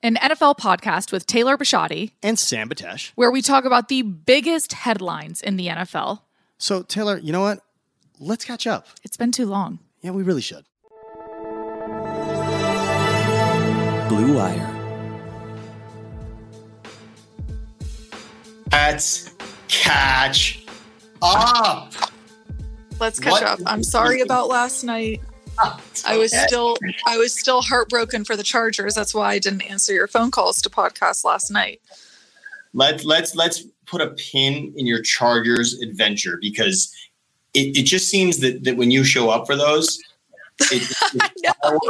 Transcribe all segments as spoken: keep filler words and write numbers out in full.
An N F L podcast with Taylor Bashotti and Sam Batesh, where we talk about the biggest headlines in the N F L. So, Taylor, you know what? Let's catch up. It's been too long. Yeah, we really should. Blue Wire. Let's catch up. Let's catch what? up. I'm sorry about last night. I was still I was still heartbroken for the Chargers. That's why I didn't answer your phone calls to podcasts last night. Let's let's let's put a pin in your Chargers adventure, because it, it just seems that, that when you show up for those, it, I know.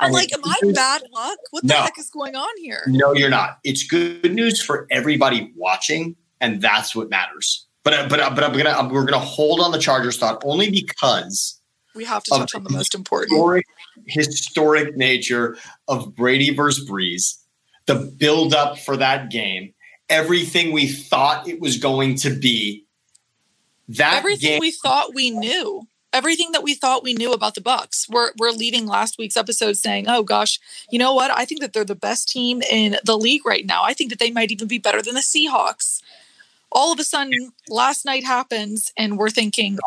I'm like, am I bad luck? What the no, heck is going on here? No, you're not. It's good news for everybody watching, and that's what matters. But but but I'm gonna I'm, we're gonna hold on the Chargers thought only because we have to touch on the most important. Historic, historic nature of Brady versus Brees, the build-up for that game, everything we thought it was going to be. That everything game- we thought we knew. Everything that we thought we knew about the Bucs. We're we're leaving last week's episode saying, oh, gosh, you know what? I think that they're the best team in the league right now. I think that they might even be better than the Seahawks. All of a sudden, last night happens, and we're thinking,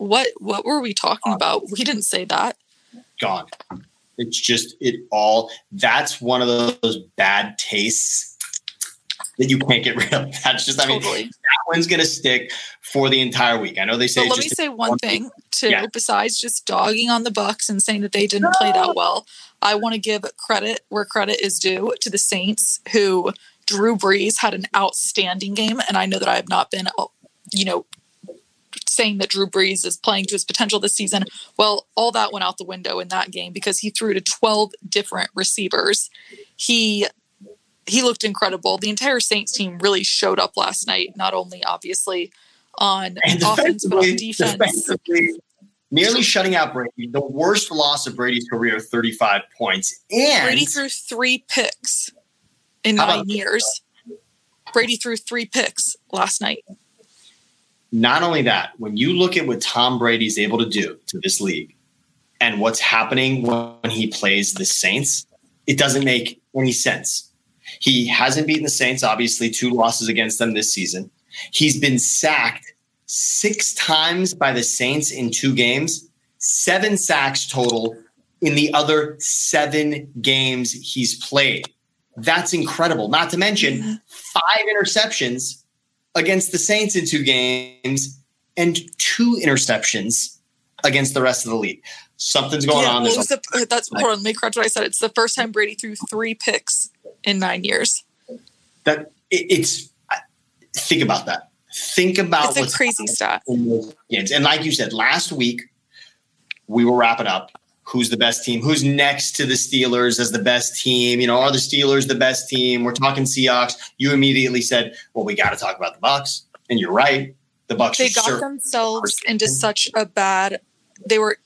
What what were we talking about? We didn't say that. Gone. It's just it all. That's one of those bad tastes that you can't get rid of. That's just, I mean, totally. That one's going to stick for the entire week. I know they say. But let just me say one, one thing, week. too, yeah. Besides just dogging on the Bucs and saying that they didn't no. play that well. I want to give credit where credit is due to the Saints, who Drew Brees had an outstanding game. And I know that I have not been, you know, saying that Drew Brees is playing to his potential this season. Well, all that went out the window in that game because he threw to twelve different receivers. He he looked incredible. The entire Saints team really showed up last night, not only obviously on offense, but on defense. Nearly shutting out Brady, the worst loss of Brady's career, thirty-five points. And Brady threw three picks in nine years. Brady threw three picks last night. Not only that, when you look at what Tom Brady is able to do to this league and what's happening when he plays the Saints, it doesn't make any sense. He hasn't beaten the Saints, obviously, two losses against them this season. He's been sacked six times by the Saints in two games, seven sacks total in the other seven games he's played. That's incredible. Not to mention five interceptions against the Saints in two games and two interceptions against the rest of the league. Something's going yeah, on. Well, There's a, that's hold on, make correct what I said. It's the first time Brady threw three picks in nine years. That it, it's think about that. Think about it's what's a crazy stat. And like you said, last week we were wrapping up. Who's the best team? Who's next to the Steelers as the best team? You know, are the Steelers the best team? We're talking Seahawks. You immediately said, well, we got to talk about the Bucs. And you're right. The Bucs. They got themselves into such a bad, they were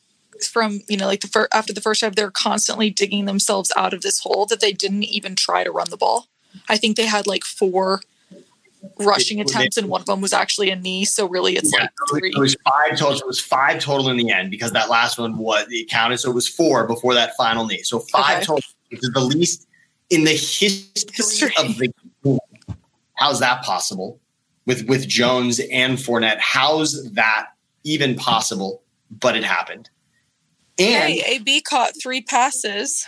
from, you know, like the first, after the first half, they're constantly digging themselves out of this hole that they didn't even try to run the ball. I think they had like four rushing attempts, and one of them was actually a knee. So really, it's yeah, like three. It was five total. It was five total in the end because that last one was it counted. So it was four before that final knee. So five okay. total, which is the least in the history, history. of the game. How's that possible with, with Jones and Fournette? How's that even possible? But it happened. And hey, A B caught three passes.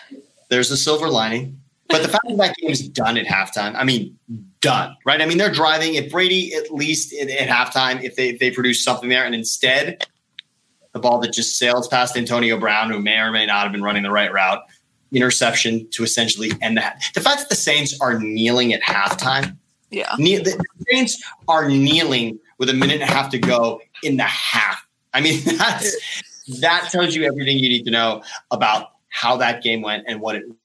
There's a silver lining. But the fact that that game's done at halftime, I mean, done, right? I mean, they're driving. If Brady, at least at, at halftime, if they, if they produce something there, and instead the ball that just sails past Antonio Brown, who may or may not have been running the right route, interception to essentially end that. The fact that the Saints are kneeling at halftime. Yeah. Kneel, the Saints are kneeling with a minute and a half to go in the half. I mean, that's, that tells you everything you need to know about how that game went and what it was.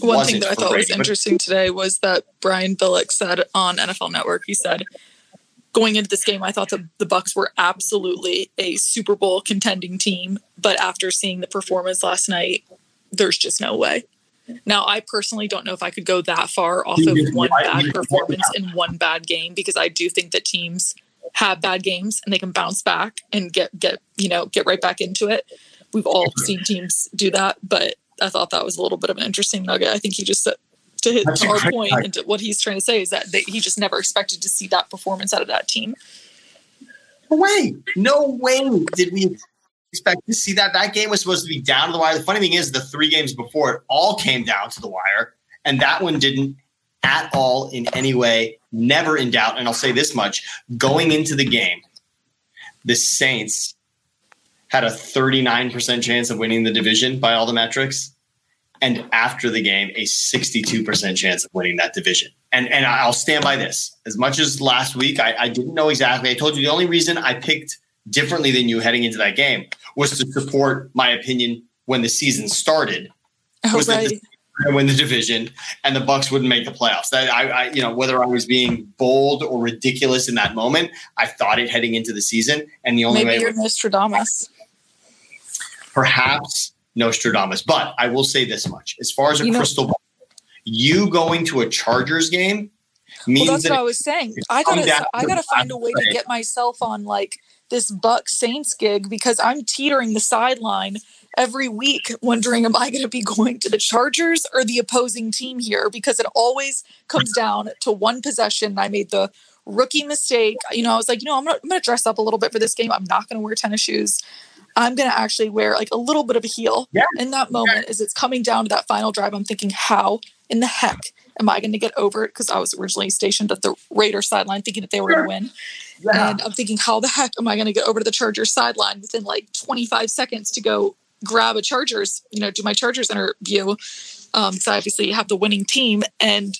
One thing that I thought was interesting today was that Brian Billick said on N F L Network, he said, going into this game, I thought that the Bucs were absolutely a Super Bowl contending team. But after seeing the performance last night, there's just no way. Now, I personally don't know if I could go that far off of one bad performance in one bad game, because I do think that teams have bad games and they can bounce back and get, get you know, get right back into it. We've all seen teams do that, but I thought that was a little bit of an interesting nugget. I think he just, to hit to our point, and to what he's trying to say is that they, he just never expected to see that performance out of that team. No way. No way did we expect to see that. That game was supposed to be down to the wire. The funny thing is, the three games before, it all came down to the wire, and that one didn't at all in any way, never in doubt. And I'll say this much. Going into the game, the Saints had a thirty-nine percent chance of winning the division by all the metrics. And after the game, a sixty-two percent chance of winning that division. And and I'll stand by this. As much as last week, I, I didn't know exactly. I told you the only reason I picked differently than you heading into that game was to support my opinion when the season started. Oh, was right. That the, win the division and the Bucs wouldn't make the playoffs. That I, I, you know, whether I was being bold or ridiculous in that moment, I thought it heading into the season. And the only Maybe way you're was, Nostradamus. Perhaps Nostradamus. But I will say this much. As far as a you crystal know, ball, you going to a Chargers game means well, that's that what I was saying. I gotta I gotta find a way play. to get myself on like this Bucs Saints gig, because I'm teetering the sideline every week wondering, am I gonna be going to the Chargers or the opposing team here? Because it always comes down to one possession. I made the rookie mistake. You know, I was like, you know, I'm gonna, I'm gonna dress up a little bit for this game. I'm not gonna wear tennis shoes. I'm going to actually wear like a little bit of a heel. Yeah. In that moment, yeah. As it's coming down to that final drive, I'm thinking, how in the heck am I going to get over it? Because I was originally stationed at the Raiders sideline thinking that they were going to win. Yeah. And I'm thinking, how the heck am I going to get over to the Chargers sideline within like twenty-five seconds to go grab a Chargers, you know, do my Chargers interview. Um, so I obviously have the winning team, and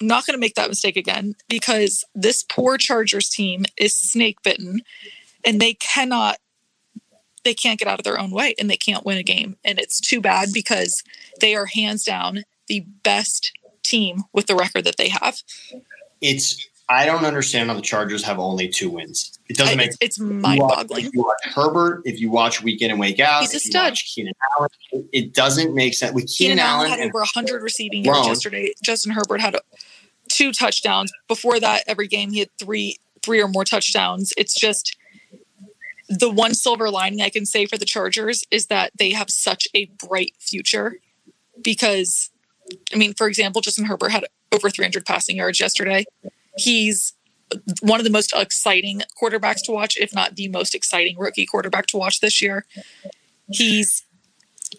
I'm not going to make that mistake again, because this poor Chargers team is snake bitten and they cannot they can't get out of their own way and they can't win a game. And it's too bad, because they are hands down the best team with the record that they have. It's, I don't understand how the Chargers have only two wins. It doesn't I, make It's mind boggling. If you watch Herbert, if you watch week in and week out, He's a if you stud. watch Keenan Allen, it, it doesn't make sense. With Keenan, Keenan Allen had over one hundred receiving yards yesterday. Justin Herbert had two touchdowns. Before that, every game he had three, three or more touchdowns. It's just, the one silver lining I can say for the Chargers is that they have such a bright future, because, I mean, for example, Justin Herbert had over three hundred passing yards yesterday. He's one of the most exciting quarterbacks to watch, if not the most exciting rookie quarterback to watch this year. He's,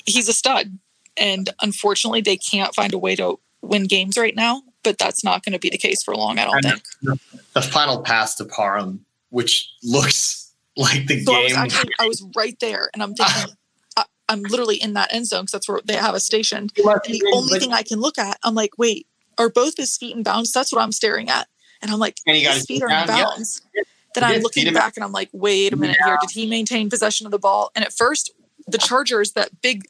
he's a stud, and unfortunately they can't find a way to win games right now, but that's not going to be the case for long, I don't think. The final pass to Parham, which looks like the so game. I was, actually, I was right there, and I'm thinking, I, I'm literally in that end zone because that's where they have us stationed. And the only thing I can look at, I'm like, wait, are both his feet in bounds? That's what I'm staring at. And I'm like, and his feet are in bounds. Yeah. Then I'm looking back and I'm like, wait a minute yeah. here. Did he maintain possession of the ball? And at first, the Chargers, that big,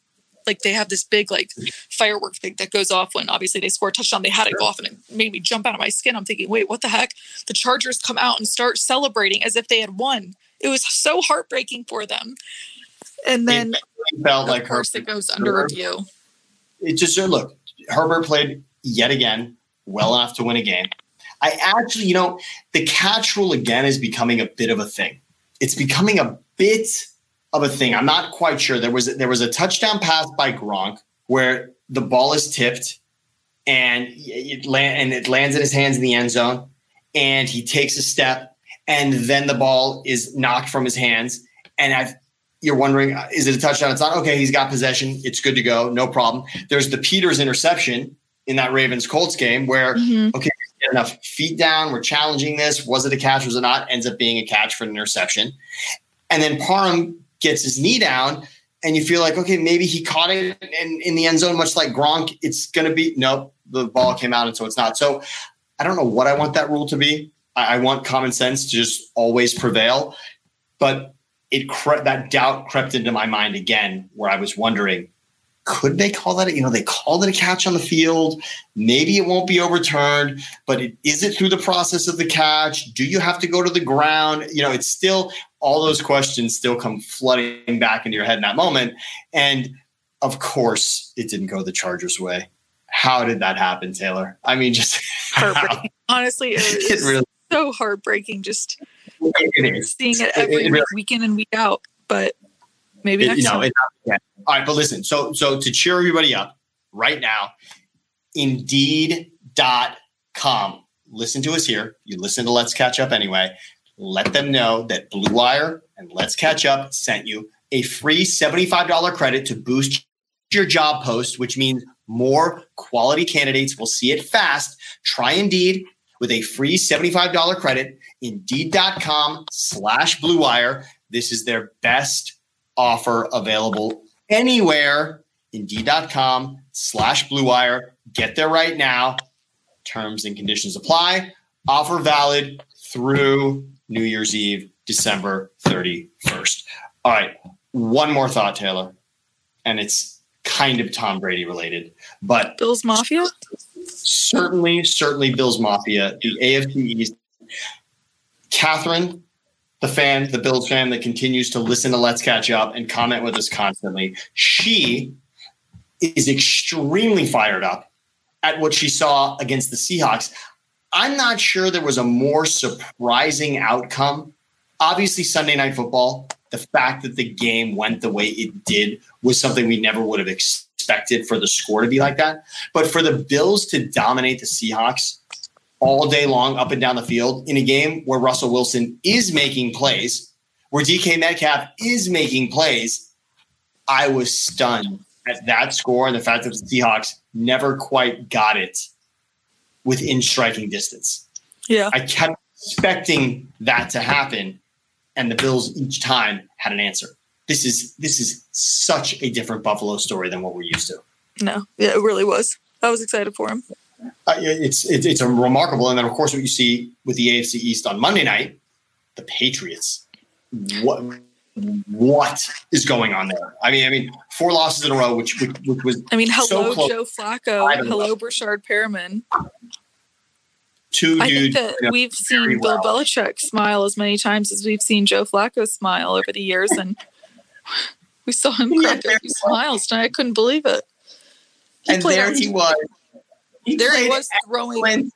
like they have this big like firework thing that goes off when obviously they score a touchdown. They had it go off and it made me jump out of my skin. I'm thinking, wait, what the heck? The Chargers come out and start celebrating as if they had won. It was so heartbreaking for them. And then, it felt like of course, Herbert, it goes under review. It just, look, Herbert played yet again well enough to win a game. I actually, you know, the catch rule again is becoming a bit of a thing. It's becoming a bit of a thing. I'm not quite sure. There was, there was a touchdown pass by Gronk where the ball is tipped and it, land, and it lands in his hands in the end zone. and he takes a step and then the ball is knocked from his hands. And I've, you're wondering, is it a touchdown? It's not. Okay, he's got possession. It's good to go. No problem. There's the Peters interception in that Ravens-Colts game where, mm-hmm. okay, enough feet down. We're challenging this. Was it a catch? Was it not? Ends up being a catch for an interception. And then Parham gets his knee down and you feel like, okay, maybe he caught it in, in the end zone, much like Gronk. It's going to be, nope, the ball came out and so it's not. So I don't know what I want that rule to be. I, I want common sense to just always prevail. But it cre- that doubt crept into my mind again where I was wondering, could they call that? You know, they called it a catch on the field. Maybe it won't be overturned, but it, is it through the process of the catch? Do you have to go to the ground? You know, it's still all those questions still come flooding back into your head in that moment. And of course, it didn't go the Chargers' way. How did that happen, Taylor? I mean, just heartbreaking. Honestly, it was it really, so heartbreaking just it seeing it every it, it really, weekend and week out. But maybe next it, you know, time. It, yeah. All right, but listen, so so to cheer everybody up right now, Indeed dot com. Listen to us here. You listen to Let's Catch Up anyway. Let them know that Blue Wire and Let's Catch Up sent you a free seventy-five dollars credit to boost your job post, which means more quality candidates will see it fast. Try Indeed with a free seventy-five dollars credit, Indeed.com slash Blue Wire. This is their best offer available anywhere. Indeed.com slash Blue Wire. Get there right now. Terms and conditions apply. Offer valid through New Year's Eve, December thirty-first. All right. One more thought, Taylor. And it's kind of Tom Brady related, but Bills Mafia? Certainly, certainly Bills Mafia, the A F C East. Catherine, the fan, the Bills fan that continues to listen to Let's Catch Up and comment with us constantly. She is extremely fired up at what she saw against the Seahawks. I'm not sure there was a more surprising outcome. Obviously, Sunday Night Football, the fact that the game went the way it did was something we never would have expected for the score to be like that. But for the Bills to dominate the Seahawks all day long up and down the field in a game where Russell Wilson is making plays, where D K Metcalf is making plays, I was stunned at that score and the fact that the Seahawks never quite got it within striking distance. Yeah, I kept expecting that to happen, and the Bills each time had an answer. This is this is such a different Buffalo story than what we're used to. No, yeah, it really was. I was excited for him. Uh, it's, it's it's a remarkable, and then of course what you see with the A F C East on Monday night, the Patriots. What what is going on there? I mean, I mean, four losses in a row, which which, which was. I mean, hello so Joe Flacco, hello Brashard Perriman. Two I dudes, think that you know, we've seen Bill well. Belichick smile as many times as we've seen Joe Flacco smile over the years, and we saw him crack a few smiles, and I couldn't believe it. He and there he was. He there he was throwing excellent.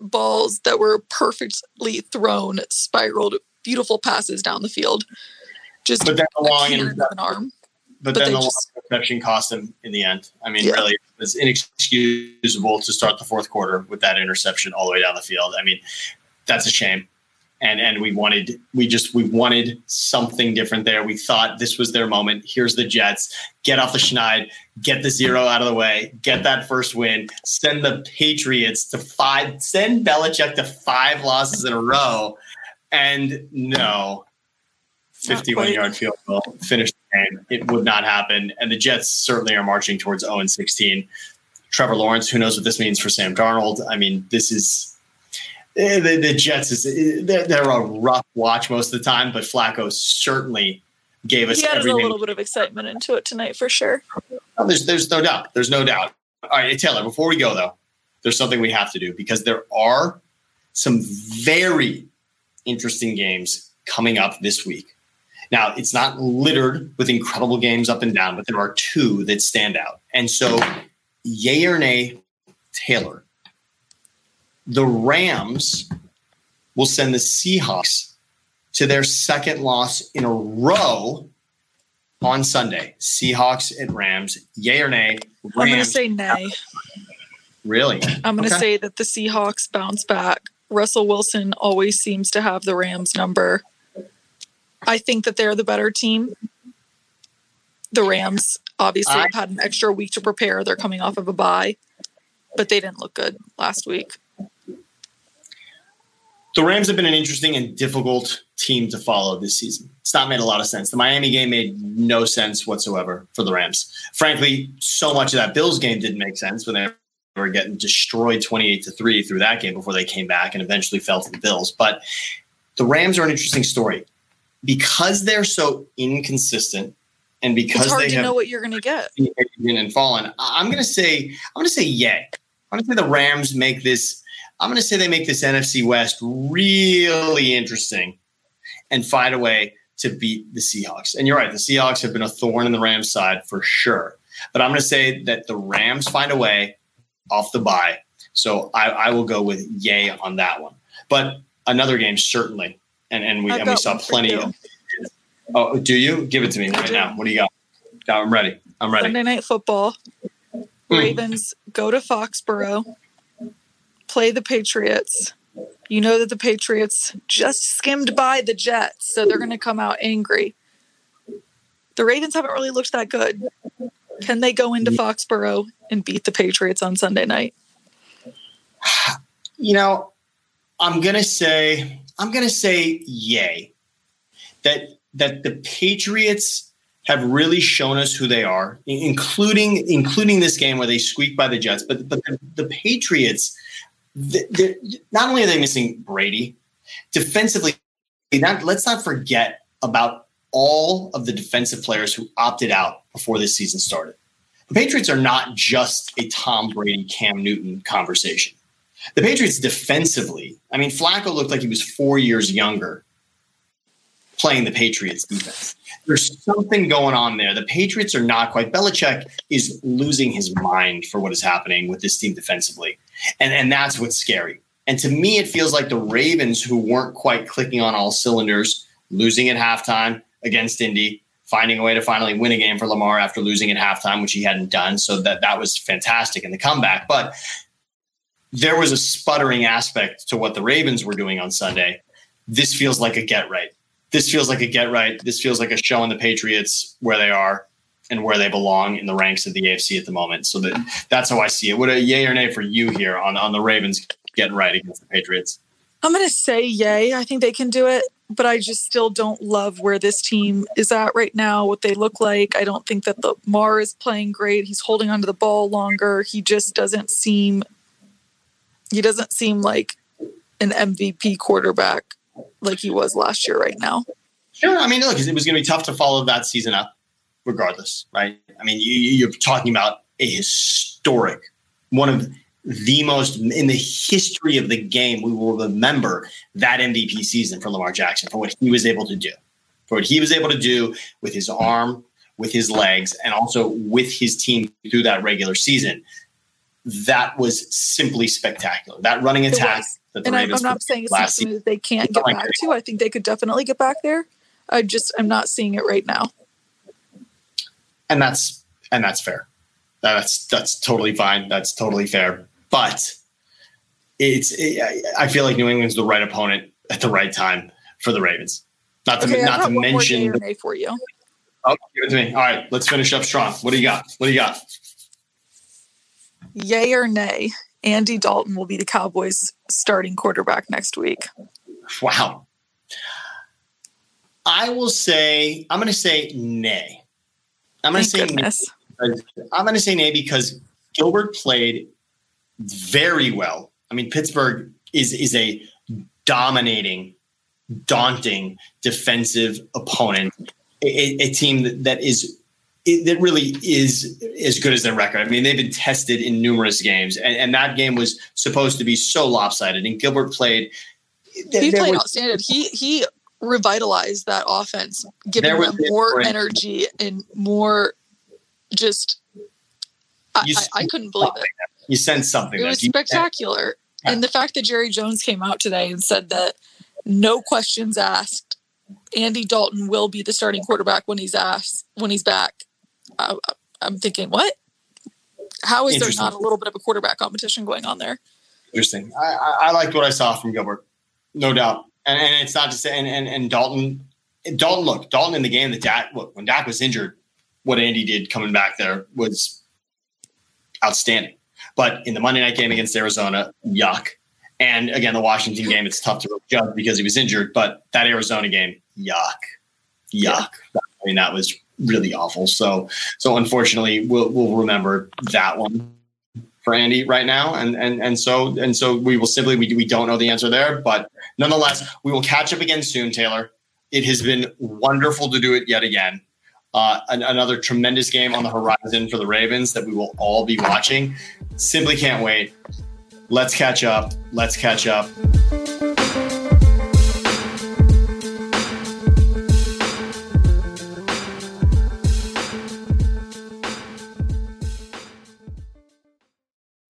balls that were perfectly thrown, spiraled, beautiful passes down the field. Just but then the long interception, arm. But, but then the just, long interception cost him in the end. I mean, yeah. really, it was inexcusable to start the fourth quarter with that interception all the way down the field. I mean, that's a shame. And and we wanted we just we wanted something different there. We thought this was their moment. Here's the Jets. Get off the schneid. Get the zero out of the way. Get that first win. Send the Patriots to five. Send Belichick to five losses in a row. And no, fifty-one-yard field goal. Finish the game. It would not happen. And the Jets certainly are marching towards oh and sixteen. Trevor Lawrence, who knows what this means for Sam Darnold. I mean, this is... The, the Jets, is they're, they're a rough watch most of the time, but Flacco certainly gave us everything. He added a little bit of excitement into it tonight, for sure. No, there's, there's no doubt. There's no doubt. All right, Taylor, before we go, though, there's something we have to do because there are some very interesting games coming up this week. Now, it's not littered with incredible games up and down, but there are two that stand out. And so, yay or nay, Taylor, the Rams will send the Seahawks to their second loss in a row on Sunday. Seahawks at Rams. Yay or nay? Rams. I'm going to say nay. Really? I'm going to okay. say that the Seahawks bounce back. Russell Wilson always seems to have the Rams number. I think that they're the better team. The Rams obviously I, have had an extra week to prepare. They're coming off of a bye, but they didn't look good last week. The Rams have been an interesting and difficult team to follow this season. It's not made a lot of sense. The Miami game made no sense whatsoever for the Rams. Frankly, so much of that Bills game didn't make sense when they were getting destroyed twenty-eight to three through that game before they came back and eventually fell to the Bills. But the Rams are an interesting story because they're so inconsistent. And because it's hard they to have know what you're going to get and fallen, I'm going to say, I'm going to say, yay. I'm going to say the Rams make this. I'm going to say they make this N F C West really interesting and find a way to beat the Seahawks. And you're right. The Seahawks have been a thorn in the Rams side for sure. But I'm going to say that the Rams find a way off the bye. So I, I will go with yay on that one, but another game, certainly. And, and we, and we saw plenty of, oh, do you? Give it to me right now. What do you got? I'm ready. I'm ready. Monday Night Football. Mm. Ravens go to Foxborough, play the Patriots. You know that the Patriots just skimmed by the Jets, so they're going to come out angry. The Ravens haven't really looked that good. Can they go into Foxborough and beat the Patriots on Sunday night? You know, I'm going to say, I'm going to say yay. That that the Patriots have really shown us who they are, including including this game where they squeaked by the Jets. But, but the, the Patriots, not only are they missing Brady, defensively, not, let's not forget about all of the defensive players who opted out before this season started. The Patriots are not just a Tom Brady, Cam Newton conversation. The Patriots defensively, I mean, Flacco looked like he was four years younger playing the Patriots defense. There's something going on there. The Patriots are not quite. Belichick is losing his mind for what is happening with this team defensively. And, and that's what's scary. And to me, it feels like the Ravens, who weren't quite clicking on all cylinders, losing at halftime against Indy, finding a way to finally win a game for Lamar after losing at halftime, which he hadn't done. So that, that was fantastic in the comeback. But there was a sputtering aspect to what the Ravens were doing on Sunday. This feels like a get right. This feels like a get right. This feels like a show on the Patriots where they are and where they belong in the ranks of the A F C at the moment. So that that's how I see it. What a yay or nay for you here on, on the Ravens getting right against the Patriots? I'm going to say yay. I think they can do it, but I just still don't love where this team is at right now, what they look like. I don't think that the Lamar is playing great. He's holding onto the ball longer. He just doesn't seem, he doesn't seem like an M V P quarterback like he was last year right now. Sure. I mean, look, it was going to be tough to follow that season up regardless, right? I mean, you, you're talking about a historic, one of the most in the history of the game. We will remember that M V P season for Lamar Jackson, for what he was able to do, for what he was able to do with his arm, with his legs, and also with his team through that regular season. That was simply spectacular. That running attack. That the and Ravens I'm not saying it's not something that they can't get back to. I think they could definitely get back there. I just I'm not seeing it right now. And that's and that's fair. That's that's totally fine. That's totally fair. But it's it, I feel like New England's the right opponent at the right time for the Ravens. Not to okay, not to mention for you. Oh, give it to me. All right, let's finish up strong. What do you got? What do you got? Yay or nay? Andy Dalton will be the Cowboys' starting quarterback next week. Wow. I will say, I'm going to say nay. I'm going to say nay. I'm going to say nay because Gilbert played very well. I mean, Pittsburgh is is a dominating, daunting defensive opponent, a, a team that, that is It, it really is as good as their record. I mean, they've been tested in numerous games, and, and that game was supposed to be so lopsided. And Gilbert played. Th- he played was, outstanding. He he revitalized that offense, giving them more energy and more. Just, I, I, I couldn't believe it. You sensed something. It was spectacular, and the fact that Jerry Jones came out today and said that no questions asked, Andy Dalton will be the starting quarterback when he's asked when he's back. I, I'm thinking, what? How is there not a little bit of a quarterback competition going on there? interesting. I, I, I liked what I saw from Gilbert, no doubt. And, and it's not just and and, and Dalton. And Dalton, look, Dalton in the game that Dak, look, when Dak was injured, what Andy did coming back there was outstanding. But in the Monday night game against Arizona, yuck. And again, the Washington game, it's tough to judge because he was injured. But that Arizona game, yuck, yuck. Yeah. I mean, that was really awful. So, so unfortunately, we'll we'll remember that one for Andy right now, and and and so and so we will simply we we don't know the answer there. But nonetheless, we will catch up again soon, Taylor. It has been wonderful to do it yet again. Uh, an, another tremendous game on the horizon for the Ravens that we will all be watching. Simply can't wait. Let's catch up. Let's catch up.